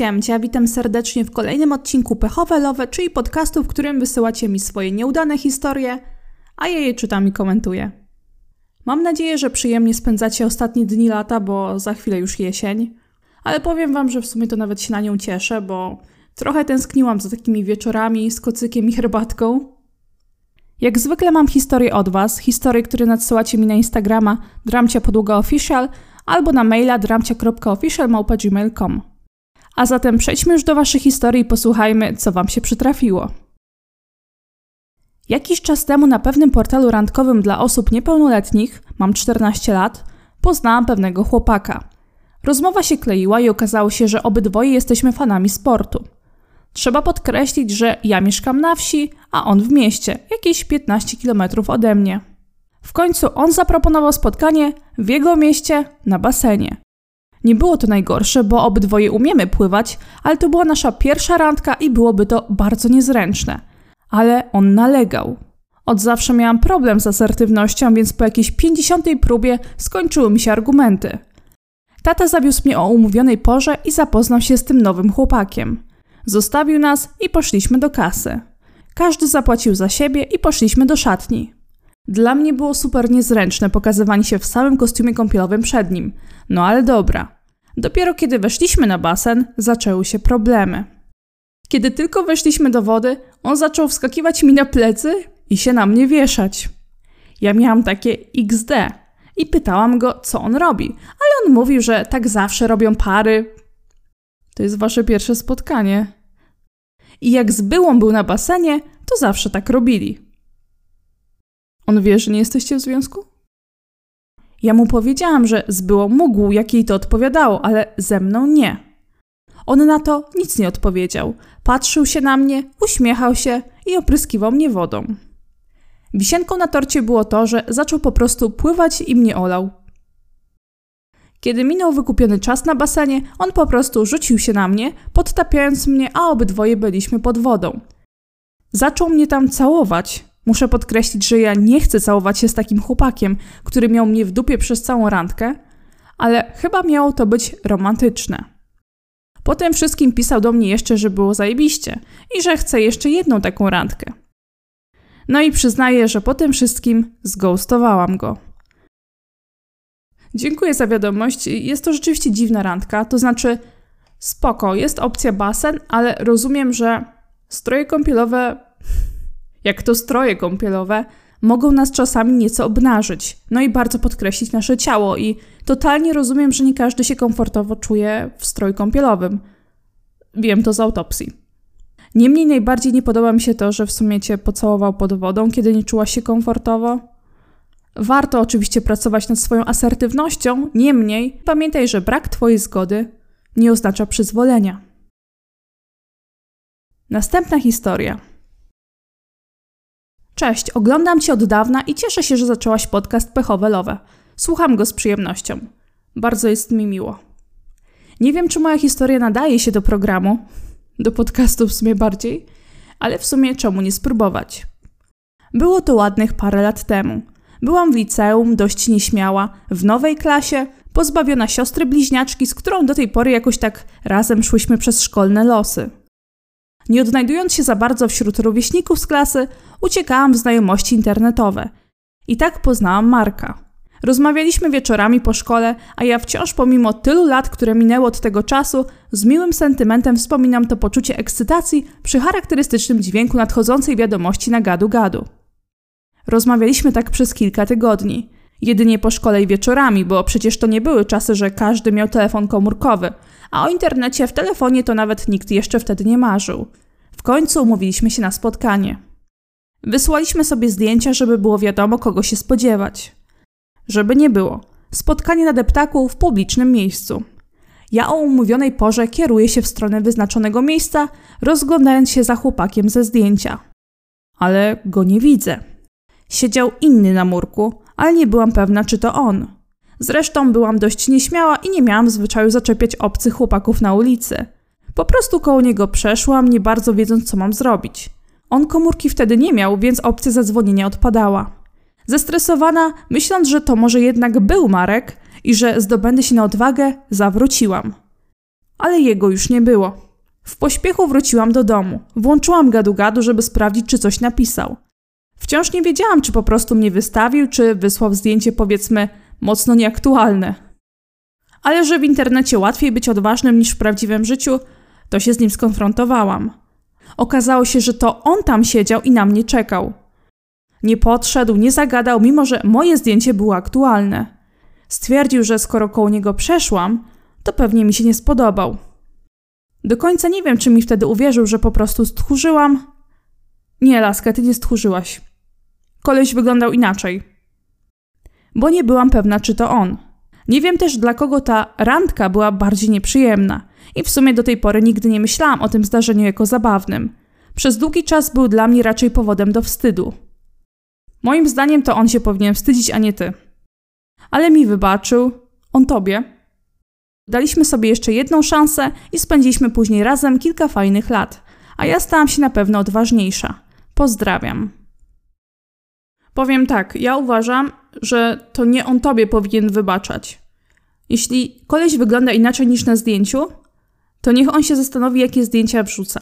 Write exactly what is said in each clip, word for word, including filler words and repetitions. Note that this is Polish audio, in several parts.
Siemcia, witam serdecznie w kolejnym odcinku Pechowe Love, czyli podcastu, w którym wysyłacie mi swoje nieudane historie, a ja je czytam i komentuję. Mam nadzieję, że przyjemnie spędzacie ostatnie dni lata, bo za chwilę już jesień, ale powiem wam, że w sumie to nawet się na nią cieszę, bo trochę tęskniłam za takimi wieczorami z kocykiem i herbatką. Jak zwykle mam historię od was, historie, które nadsyłacie mi na Instagrama dramcia podkreśnik official albo na maila dramcia kropka official małpa gmail kropka com. A zatem przejdźmy już do waszej historii i posłuchajmy, co wam się przytrafiło. Jakiś czas temu na pewnym portalu randkowym dla osób niepełnoletnich, mam czternaście lat, poznałam pewnego chłopaka. Rozmowa się kleiła i okazało się, że obydwoje jesteśmy fanami sportu. Trzeba podkreślić, że ja mieszkam na wsi, a on w mieście, jakieś piętnaście kilometrów ode mnie. W końcu on zaproponował spotkanie w jego mieście na basenie. Nie było to najgorsze, bo obydwoje umiemy pływać, ale to była nasza pierwsza randka i byłoby to bardzo niezręczne. Ale on nalegał. Od zawsze miałam problem z asertywnością, więc po jakiejś pięćdziesiątej próbie skończyły mi się argumenty. Tata zawiózł mnie o umówionej porze i zapoznał się z tym nowym chłopakiem. Zostawił nas i poszliśmy do kasy. Każdy zapłacił za siebie i poszliśmy do szatni. Dla mnie było super niezręczne pokazywanie się w samym kostiumie kąpielowym przed nim. No ale dobra. Dopiero kiedy weszliśmy na basen, zaczęły się problemy. Kiedy tylko weszliśmy do wody, on zaczął wskakiwać mi na plecy i się na mnie wieszać. Ja miałam takie iks de i pytałam go, co on robi, ale on mówił, że tak zawsze robią pary. To jest wasze pierwsze spotkanie. I jak z byłą był na basenie, to zawsze tak robili. On wie, że nie jesteście w związku? Ja mu powiedziałam, że z byłą mógł, jak jej to odpowiadało, ale ze mną nie. On na to nic nie odpowiedział. Patrzył się na mnie, uśmiechał się i opryskiwał mnie wodą. Wisienką na torcie było to, że zaczął po prostu pływać i mnie olał. Kiedy minął wykupiony czas na basenie, on po prostu rzucił się na mnie, podtapiając mnie, a obydwoje byliśmy pod wodą. Zaczął mnie tam całować. Muszę podkreślić, że ja nie chcę całować się z takim chłopakiem, który miał mnie w dupie przez całą randkę, ale chyba miało to być romantyczne. Potem wszystkim pisał do mnie jeszcze, że było zajebiście i że chce jeszcze jedną taką randkę. No i przyznaję, że po tym wszystkim zghostowałam go. Dziękuję za wiadomość. Jest to rzeczywiście dziwna randka, to znaczy spoko, jest opcja basen, ale rozumiem, że stroje kąpielowe... Jak to stroje kąpielowe mogą nas czasami nieco obnażyć, no i bardzo podkreślić nasze ciało i totalnie rozumiem, że nie każdy się komfortowo czuje w stroju kąpielowym. Wiem to z autopsji. Niemniej najbardziej nie podoba mi się to, że w sumie cię pocałował pod wodą, kiedy nie czułaś się komfortowo. Warto oczywiście pracować nad swoją asertywnością, niemniej pamiętaj, że brak twojej zgody nie oznacza przyzwolenia. Następna historia. Cześć, oglądam cię od dawna i cieszę się, że zaczęłaś podcast Pechowe Love. Słucham go z przyjemnością. Bardzo jest mi miło. Nie wiem, czy moja historia nadaje się do programu, do podcastu w sumie bardziej, ale w sumie czemu nie spróbować? Było to ładnych parę lat temu. Byłam w liceum, dość nieśmiała, w nowej klasie, pozbawiona siostry bliźniaczki, z którą do tej pory jakoś tak razem szłyśmy przez szkolne losy. Nie odnajdując się za bardzo wśród rówieśników z klasy, uciekałam w znajomości internetowe. I tak poznałam Marka. Rozmawialiśmy wieczorami po szkole, a ja wciąż pomimo tylu lat, które minęło od tego czasu, z miłym sentymentem wspominam to poczucie ekscytacji przy charakterystycznym dźwięku nadchodzącej wiadomości na gadu-gadu. Rozmawialiśmy tak przez kilka tygodni. Jedynie po szkole i wieczorami, bo przecież to nie były czasy, że każdy miał telefon komórkowy, a o internecie w telefonie to nawet nikt jeszcze wtedy nie marzył. W końcu umówiliśmy się na spotkanie. Wysłaliśmy sobie zdjęcia, żeby było wiadomo, kogo się spodziewać. Żeby nie było. Spotkanie na deptaku w publicznym miejscu. Ja o umówionej porze kieruję się w stronę wyznaczonego miejsca, rozglądając się za chłopakiem ze zdjęcia. Ale go nie widzę. Siedział inny na murku, ale nie byłam pewna, czy to on. Zresztą byłam dość nieśmiała i nie miałam zwyczaju zaczepiać obcych chłopaków na ulicy. Po prostu koło niego przeszłam, nie bardzo wiedząc, co mam zrobić. On komórki wtedy nie miał, więc opcja zadzwonienia odpadała. Zestresowana, myśląc, że to może jednak był Marek i że zdobędę się na odwagę, zawróciłam. ale jego już nie było. W pośpiechu wróciłam do domu. Włączyłam gadu-gadu, żeby sprawdzić, czy coś napisał. Wciąż nie wiedziałam, czy po prostu mnie wystawił, czy wysłał zdjęcie, powiedzmy, mocno nieaktualne. Ale że w internecie łatwiej być odważnym niż w prawdziwym życiu, to się z nim skonfrontowałam. Okazało się, że to on tam siedział i na mnie czekał. Nie podszedł, nie zagadał, mimo że moje zdjęcie było aktualne. Stwierdził, że skoro koło niego przeszłam, to pewnie mi się nie spodobał. Do końca nie wiem, czy mi wtedy uwierzył, że po prostu stchórzyłam. Nie, laska, ty nie stchórzyłaś. Koleś wyglądał inaczej. Bo nie byłam pewna, czy to on. Nie wiem też, dla kogo ta randka była bardziej nieprzyjemna. I w sumie do tej pory nigdy nie myślałam o tym zdarzeniu jako zabawnym. Przez długi czas był dla mnie raczej powodem do wstydu. Moim zdaniem to on się powinien wstydzić, a nie ty. Ale mi wybaczył. On tobie. Daliśmy sobie jeszcze jedną szansę i spędziliśmy później razem kilka fajnych lat. A ja stałam się na pewno odważniejsza. Pozdrawiam. Powiem tak, ja uważam, że to nie on tobie powinien wybaczać. Jeśli koleś wygląda inaczej niż na zdjęciu, to niech on się zastanowi, jakie zdjęcia wrzuca.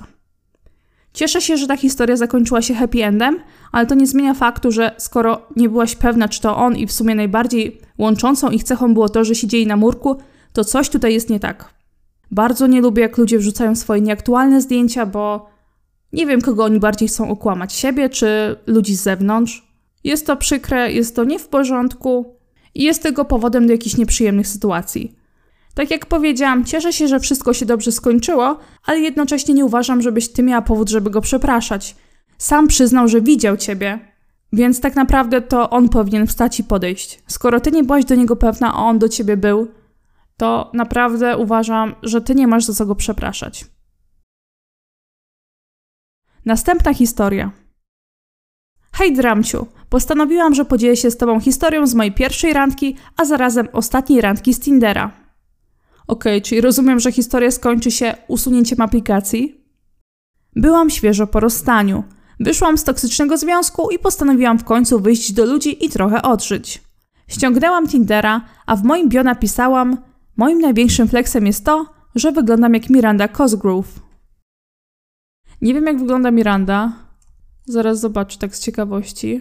Cieszę się, że ta historia zakończyła się happy endem, ale to nie zmienia faktu, że skoro nie byłaś pewna, czy to on i w sumie najbardziej łączącą ich cechą było to, że siedzieli na murku, to coś tutaj jest nie tak. Bardzo nie lubię, jak ludzie wrzucają swoje nieaktualne zdjęcia, bo nie wiem, kogo oni bardziej chcą okłamać, siebie czy ludzi z zewnątrz. Jest to przykre, jest to nie w porządku i jest tego powodem do jakichś nieprzyjemnych sytuacji. Tak jak powiedziałam, cieszę się, że wszystko się dobrze skończyło, ale jednocześnie nie uważam, żebyś ty miała powód, żeby go przepraszać. Sam przyznał, że widział ciebie, więc tak naprawdę to on powinien wstać i podejść. Skoro ty nie byłaś do niego pewna, a on do ciebie był, to naprawdę uważam, że ty nie masz za co go przepraszać. Następna historia. Hej Dramciu, postanowiłam, że podzielę się z tobą historią z mojej pierwszej randki, a zarazem ostatniej randki z Tindera. Okej, okay, czyli rozumiem, że historia skończy się usunięciem aplikacji? Byłam świeżo po rozstaniu. Wyszłam z toksycznego związku i postanowiłam w końcu wyjść do ludzi i trochę odżyć. Ściągnęłam Tindera, a w moim bio napisałam: moim największym flexem jest to, że wyglądam jak Miranda Cosgrove. Nie wiem, jak wygląda Miranda. Zaraz zobaczę, tak z ciekawości.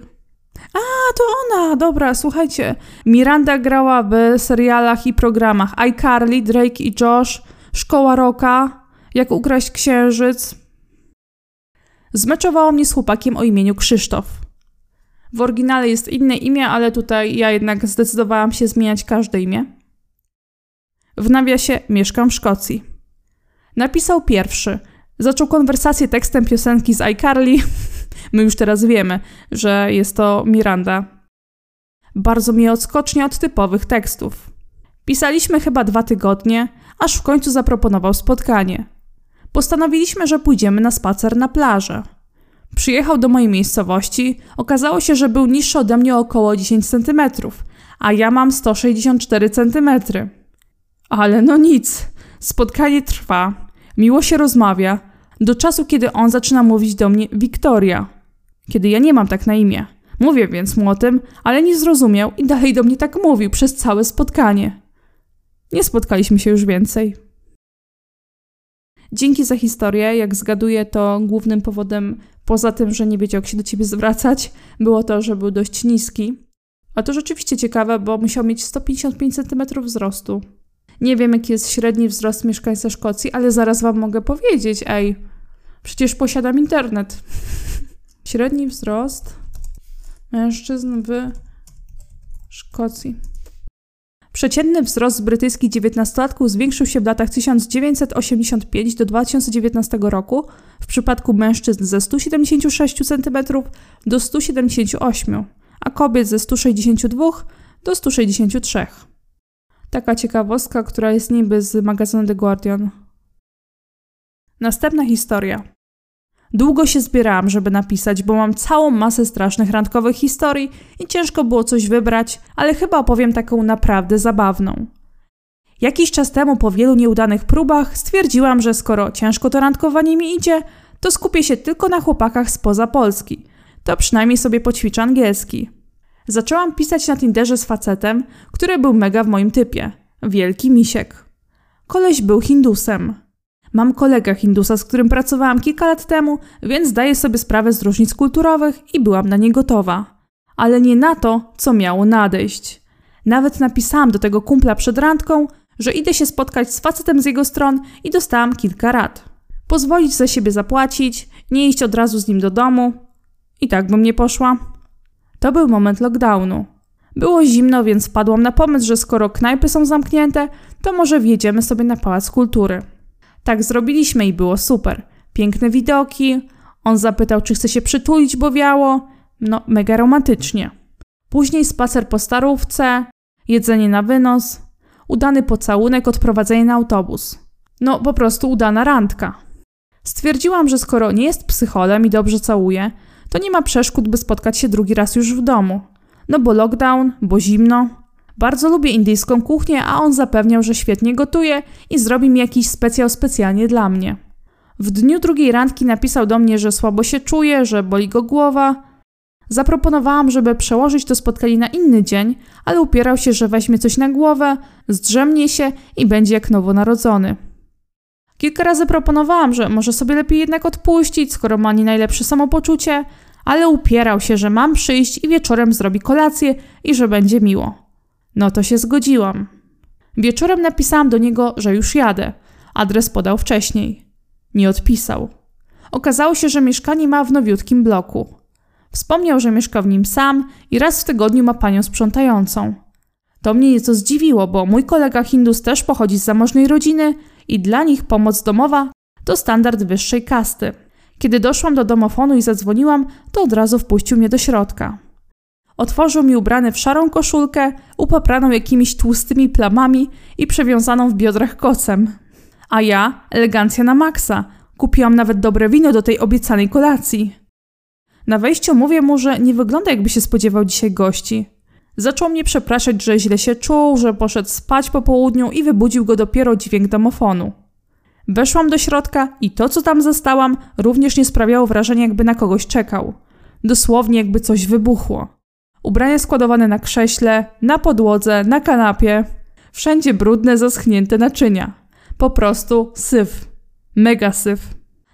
A, to ona! Dobra, słuchajcie. Miranda grała w serialach i programach iCarly, Drake i Josh, Szkoła Roka, Jak ukraść księżyc. Zmeczowało mnie z chłopakiem o imieniu Krzysztof. W oryginale jest inne imię, ale tutaj ja jednak zdecydowałam się zmieniać każde imię. W nawiasie mieszkam w Szkocji. Napisał pierwszy. Zaczął konwersację tekstem piosenki z iCarly. My już teraz wiemy, że jest to Miranda. Bardzo mi odskocznie od typowych tekstów. Pisaliśmy chyba dwa tygodnie, aż w końcu zaproponował spotkanie. Postanowiliśmy, że pójdziemy na spacer na plażę. Przyjechał do mojej miejscowości, okazało się, że był niższy ode mnie o około dziesięć centymetrów, a ja mam sto sześćdziesiąt cztery centymetry. Ale no nic, spotkanie trwa, miło się rozmawia, do czasu, kiedy on zaczyna mówić do mnie Wiktoria, kiedy ja nie mam tak na imię. Mówię więc mu o tym, ale nie zrozumiał i dalej do mnie tak mówił przez całe spotkanie. Nie spotkaliśmy się już więcej. Dzięki za historię, jak zgaduję, to głównym powodem, poza tym, że nie wiedział, jak się do ciebie zwracać, było to, że był dość niski. A to rzeczywiście ciekawe, bo musiał mieć sto pięćdziesiąt pięć centymetrów wzrostu. Nie wiem, jaki jest średni wzrost mieszkańca Szkocji, ale zaraz wam mogę powiedzieć, ej, przecież posiadam internet. Średni wzrost mężczyzn w Szkocji. Przeciętny wzrost brytyjskich dziewiętnastolatków zwiększył się w latach tysiąc dziewięćset osiemdziesiąt pięć do dwa tysiące dziewiętnastego roku w przypadku mężczyzn ze stu siedemdziesięciu sześciu centymetrów do stu siedemdziesięciu ośmiu, a kobiet ze stu sześćdziesięciu dwóch do stu sześćdziesięciu trzech. Taka ciekawostka, która jest niby z magazynu The Guardian. Następna historia. Długo się zbierałam, żeby napisać, bo mam całą masę strasznych randkowych historii i ciężko było coś wybrać, ale chyba opowiem taką naprawdę zabawną. Jakiś czas temu po wielu nieudanych próbach stwierdziłam, że skoro ciężko to randkowanie mi idzie, to skupię się tylko na chłopakach spoza Polski. To przynajmniej sobie poćwiczę angielski. Zaczęłam pisać na Tinderze z facetem, który był mega w moim typie. Wielki misiek. Koleś był Hindusem. Mam kolegę Hindusa, z którym pracowałam kilka lat temu, więc zdaję sobie sprawę z różnic kulturowych i byłam na nie gotowa. Ale nie na to, co miało nadejść. Nawet napisałam do tego kumpla przed randką, że idę się spotkać z facetem z jego stron i dostałam kilka rad. Pozwolić za siebie zapłacić, nie iść od razu z nim do domu. I tak bym nie poszła. To był moment lockdownu. Było zimno, więc wpadłam na pomysł, że skoro knajpy są zamknięte, to może wjedziemy sobie na Pałac Kultury. Tak zrobiliśmy i było super. Piękne widoki. On zapytał, czy chce się przytulić, bo wiało. No, mega romantycznie. Później spacer po Starówce, jedzenie na wynos, udany pocałunek, odprowadzenie na autobus. No, po prostu udana randka. Stwierdziłam, że skoro nie jest psycholem i dobrze całuje, to nie ma przeszkód, by spotkać się drugi raz już w domu. No bo lockdown, bo zimno. Bardzo lubię indyjską kuchnię, a on zapewniał, że świetnie gotuje i zrobi mi jakiś specjał specjalnie dla mnie. W dniu drugiej randki napisał do mnie, że słabo się czuje, że boli go głowa. Zaproponowałam, żeby przełożyć to spotkanie na inny dzień, ale upierał się, że weźmie coś na głowę, zdrzemnie się i będzie jak nowonarodzony. Kilka razy proponowałam, że może sobie lepiej jednak odpuścić, skoro ma nie najlepsze samopoczucie, ale upierał się, że mam przyjść i wieczorem zrobi kolację i że będzie miło. No to się zgodziłam. Wieczorem napisałam do niego, że już jadę. Adres podał wcześniej. Nie odpisał. Okazało się, że mieszkanie ma w nowiutkim bloku. Wspomniał, że mieszka w nim sam i raz w tygodniu ma panią sprzątającą. To mnie nieco zdziwiło, bo mój kolega Hindus też pochodzi z zamożnej rodziny i dla nich pomoc domowa to standard wyższej kasty. Kiedy doszłam do domofonu i zadzwoniłam, to od razu wpuścił mnie do środka. Otworzył mi ubrany w szarą koszulkę, upapraną jakimiś tłustymi plamami i przewiązaną w biodrach kocem. A ja, elegancja na maksa, kupiłam nawet dobre wino do tej obiecanej kolacji. Na wejściu mówię mu, że nie wygląda, jakby się spodziewał dzisiaj gości. Zaczął mnie przepraszać, że źle się czuł, że poszedł spać po południu i wybudził go dopiero dźwięk domofonu. Weszłam do środka i to, co tam zastałam, również nie sprawiało wrażenia, jakby na kogoś czekał. Dosłownie jakby coś wybuchło. Ubrania składowane na krześle, na podłodze, na kanapie. Wszędzie brudne, zaschnięte naczynia. Po prostu syf. Mega syf.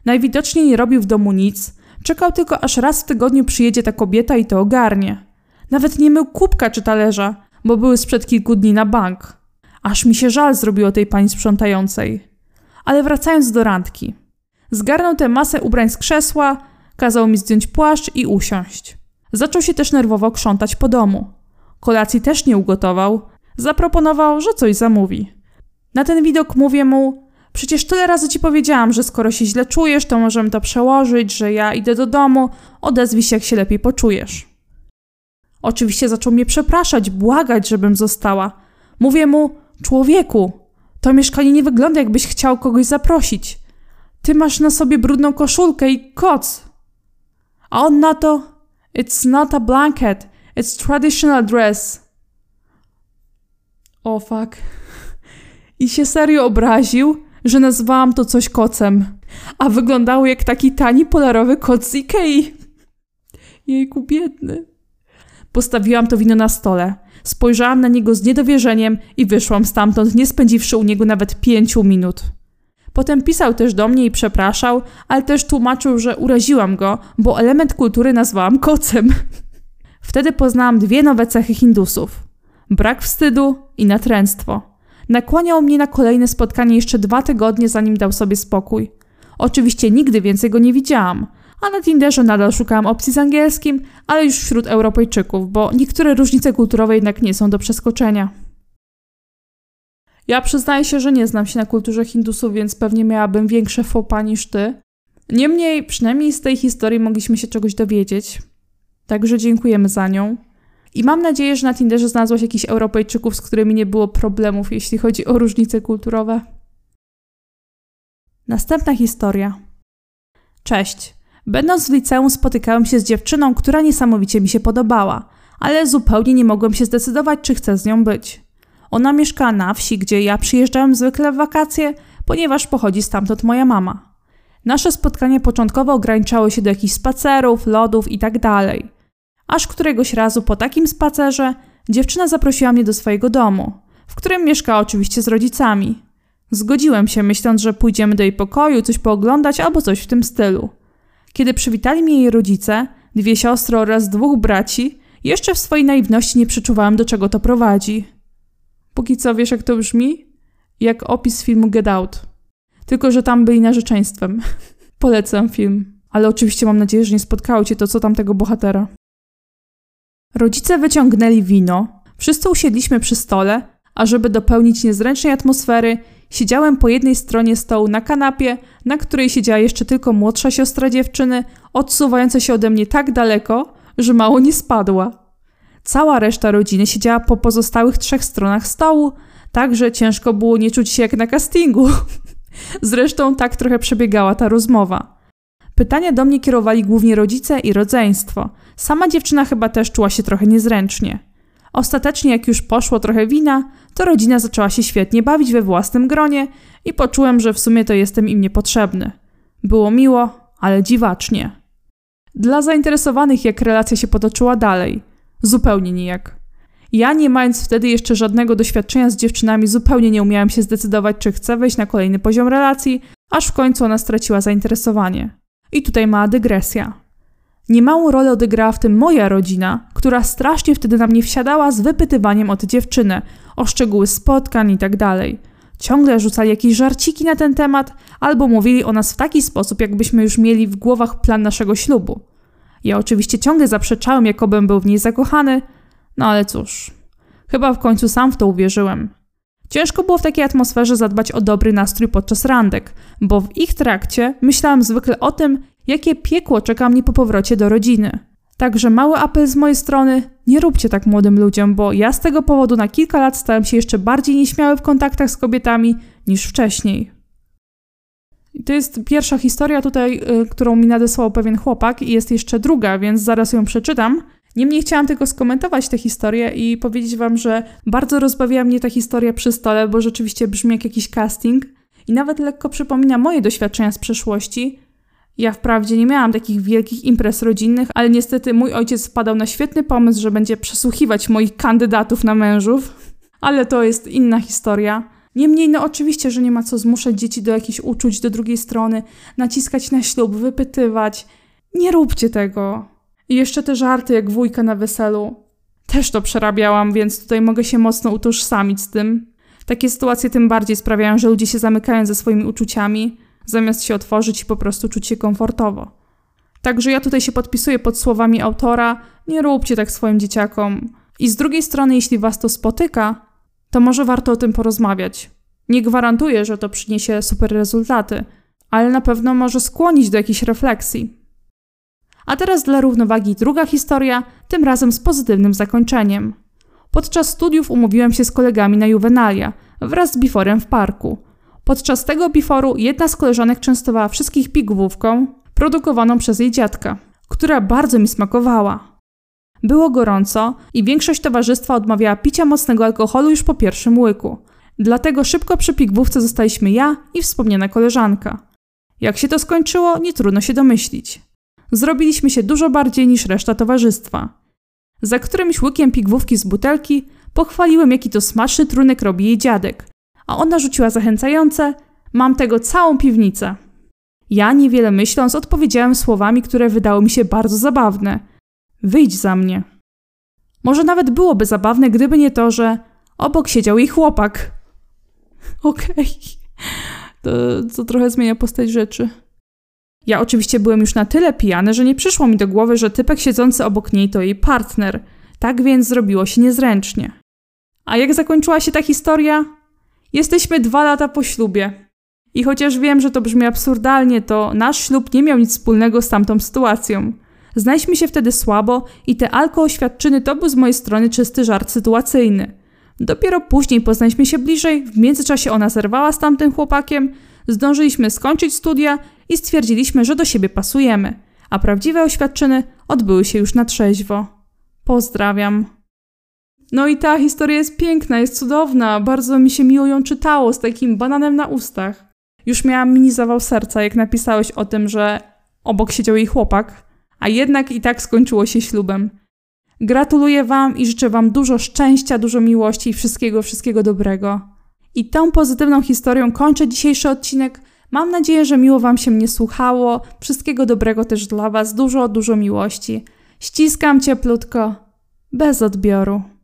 Najwidoczniej nie robił w domu nic. Czekał tylko, aż raz w tygodniu przyjedzie ta kobieta i to ogarnie. Nawet nie mył kubka czy talerza, bo były sprzed kilku dni na bank. Aż mi się żal zrobiło tej pani sprzątającej. Ale wracając do randki. Zgarnął tę masę ubrań z krzesła, kazał mi zdjąć płaszcz i usiąść. Zaczął się też nerwowo krzątać po domu. Kolacji też nie ugotował. Zaproponował, że coś zamówi. Na ten widok mówię mu: przecież tyle razy ci powiedziałam, że skoro się źle czujesz, to możemy to przełożyć, że ja idę do domu, odezwij się, jak się lepiej poczujesz. Oczywiście zaczął mnie przepraszać, błagać, żebym została. Mówię mu: człowieku, to mieszkanie nie wygląda, jakbyś chciał kogoś zaprosić. Ty masz na sobie brudną koszulkę i koc. A on na to: it's not a blanket, it's traditional dress. O fuck. I się serio obraził, że nazwałam to coś kocem, a wyglądało jak taki tani polarowy koc z Ikei. Jejku, biedny. Postawiłam to wino na stole. Spojrzałam na niego z niedowierzeniem i wyszłam stamtąd, nie spędziwszy u niego nawet pięciu minut. Potem pisał też do mnie i przepraszał, ale też tłumaczył, że uraziłam go, bo element kultury nazwałam kocem. Wtedy poznałam dwie nowe cechy Hindusów. Brak wstydu i natręctwo. Nakłaniał mnie na kolejne spotkanie jeszcze dwa tygodnie, zanim dał sobie spokój. Oczywiście nigdy więcej go nie widziałam. A na Tinderze nadal szukałam opcji z angielskim, ale już wśród Europejczyków, bo niektóre różnice kulturowe jednak nie są do przeskoczenia. Ja przyznaję się, że nie znam się na kulturze Hindusów, więc pewnie miałabym większe faux pas niż ty. Niemniej, przynajmniej z tej historii mogliśmy się czegoś dowiedzieć. Także dziękujemy za nią. I mam nadzieję, że na Tinderze znalazłaś jakichś Europejczyków, z którymi nie było problemów, jeśli chodzi o różnice kulturowe. Następna historia. Cześć. Będąc w liceum spotykałem się z dziewczyną, która niesamowicie mi się podobała, ale zupełnie nie mogłem się zdecydować, czy chcę z nią być. Ona mieszkała na wsi, gdzie ja przyjeżdżałem zwykle w wakacje, ponieważ pochodzi stamtąd moja mama. Nasze spotkania początkowo ograniczały się do jakichś spacerów, lodów itd. Aż któregoś razu po takim spacerze dziewczyna zaprosiła mnie do swojego domu, w którym mieszkała oczywiście z rodzicami. Zgodziłem się, myśląc, że pójdziemy do jej pokoju, coś pooglądać albo coś w tym stylu. Kiedy przywitali mnie jej rodzice, dwie siostry oraz dwóch braci, jeszcze w swojej naiwności nie przeczuwałem, do czego to prowadzi. Póki co wiesz, jak to brzmi? Jak opis filmu Get Out. Tylko że tam byli narzeczeństwem. Polecam film. Ale oczywiście mam nadzieję, że nie spotkało cię to, co tamtego bohatera. Rodzice wyciągnęli wino. Wszyscy usiedliśmy przy stole, a żeby dopełnić niezręcznej atmosfery, siedziałem po jednej stronie stołu na kanapie, na której siedziała jeszcze tylko młodsza siostra dziewczyny, odsuwająca się ode mnie tak daleko, że mało nie spadła. Cała reszta rodziny siedziała po pozostałych trzech stronach stołu, tak że ciężko było nie czuć się jak na castingu. Zresztą tak trochę przebiegała ta rozmowa. Pytania do mnie kierowali głównie rodzice i rodzeństwo. Sama dziewczyna chyba też czuła się trochę niezręcznie. Ostatecznie, jak już poszło trochę wina, to rodzina zaczęła się świetnie bawić we własnym gronie i poczułem, że w sumie to jestem im niepotrzebny. Było miło, ale dziwacznie. Dla zainteresowanych, jak relacja się potoczyła dalej. Zupełnie nijak. Ja, nie mając wtedy jeszcze żadnego doświadczenia z dziewczynami, zupełnie nie umiałem się zdecydować, czy chcę wejść na kolejny poziom relacji, aż w końcu ona straciła zainteresowanie. I tutaj mała dygresja. Niemałą rolę odegrała w tym moja rodzina, która strasznie wtedy na mnie wsiadała z wypytywaniem o tę dziewczynę, o szczegóły spotkań i tak dalej. Ciągle rzucali jakieś żarciki na ten temat albo mówili o nas w taki sposób, jakbyśmy już mieli w głowach plan naszego ślubu. Ja oczywiście ciągle zaprzeczałem, jakobym był w niej zakochany, no ale cóż, chyba w końcu sam w to uwierzyłem. Ciężko było w takiej atmosferze zadbać o dobry nastrój podczas randek, bo w ich trakcie myślałem zwykle o tym, jakie piekło czeka mnie po powrocie do rodziny. Także mały apel z mojej strony, nie róbcie tak młodym ludziom, bo ja z tego powodu na kilka lat stałem się jeszcze bardziej nieśmiały w kontaktach z kobietami niż wcześniej. I to jest pierwsza historia tutaj, y, którą mi nadesłał pewien chłopak i jest jeszcze druga, więc zaraz ją przeczytam. Niemniej chciałam tylko skomentować tę historię i powiedzieć wam, że bardzo rozbawiła mnie ta historia przy stole, bo rzeczywiście brzmi jak jakiś casting i nawet lekko przypomina moje doświadczenia z przeszłości. Ja wprawdzie nie miałam takich wielkich imprez rodzinnych, ale niestety mój ojciec wpadał na świetny pomysł, że będzie przesłuchiwać moich kandydatów na mężów, ale to jest inna historia. Niemniej, no oczywiście, że nie ma co zmuszać dzieci do jakichś uczuć do drugiej strony, naciskać na ślub, wypytywać. Nie róbcie tego. I jeszcze te żarty jak wujka na weselu. Też to przerabiałam, więc tutaj mogę się mocno utożsamić z tym. Takie sytuacje tym bardziej sprawiają, że ludzie się zamykają ze swoimi uczuciami, zamiast się otworzyć i po prostu czuć się komfortowo. Także ja tutaj się podpisuję pod słowami autora, nie róbcie tak swoim dzieciakom. I z drugiej strony, jeśli was to spotyka, to może warto o tym porozmawiać. Nie gwarantuję, że to przyniesie super rezultaty, ale na pewno może skłonić do jakiejś refleksji. A teraz dla równowagi druga historia, tym razem z pozytywnym zakończeniem. Podczas studiów umówiłem się z kolegami na Juvenalia, wraz z biforem w parku. Podczas tego biforu jedna z koleżanek częstowała wszystkich pigwówką produkowaną przez jej dziadka, która bardzo mi smakowała. Było gorąco i większość towarzystwa odmawiała picia mocnego alkoholu już po pierwszym łyku. Dlatego szybko przy pigwówce zostaliśmy ja i wspomniana koleżanka. Jak się to skończyło, nie trudno się domyślić. Zrobiliśmy się dużo bardziej niż reszta towarzystwa. Za którymś łykiem pigwówki z butelki pochwaliłem, jaki to smaczny trunek robi jej dziadek, a ona rzuciła zachęcające: mam tego całą piwnicę. Ja, niewiele myśląc, odpowiedziałem słowami, które wydały mi się bardzo zabawne. Wyjdź za mnie. Może nawet byłoby zabawne, gdyby nie to, że obok siedział jej chłopak. Okej. Okay. To, to trochę zmienia postać rzeczy. Ja oczywiście byłem już na tyle pijany, że nie przyszło mi do głowy, że typek siedzący obok niej to jej partner. Tak więc zrobiło się niezręcznie. A jak zakończyła się ta historia? Jesteśmy dwa lata po ślubie. I chociaż wiem, że to brzmi absurdalnie, to nasz ślub nie miał nic wspólnego z tamtą sytuacją. Znaliśmy się wtedy słabo i te alko-oświadczyny to był z mojej strony czysty żart sytuacyjny. Dopiero później poznaliśmy się bliżej, w międzyczasie ona zerwała z tamtym chłopakiem, zdążyliśmy skończyć studia i stwierdziliśmy, że do siebie pasujemy, a prawdziwe oświadczyny odbyły się już na trzeźwo. Pozdrawiam. No i ta historia jest piękna, jest cudowna, bardzo mi się miło ją czytało z takim bananem na ustach. Już miałam mini zawał serca, jak napisałeś o tym, że obok siedział jej chłopak, a jednak i tak skończyło się ślubem. Gratuluję wam i życzę wam dużo szczęścia, dużo miłości i wszystkiego, wszystkiego dobrego. I tą pozytywną historią kończę dzisiejszy odcinek. Mam nadzieję, że miło Wam się mnie słuchało. Wszystkiego dobrego też dla Was. Dużo, dużo miłości. Ściskam cieplutko, bez odbioru.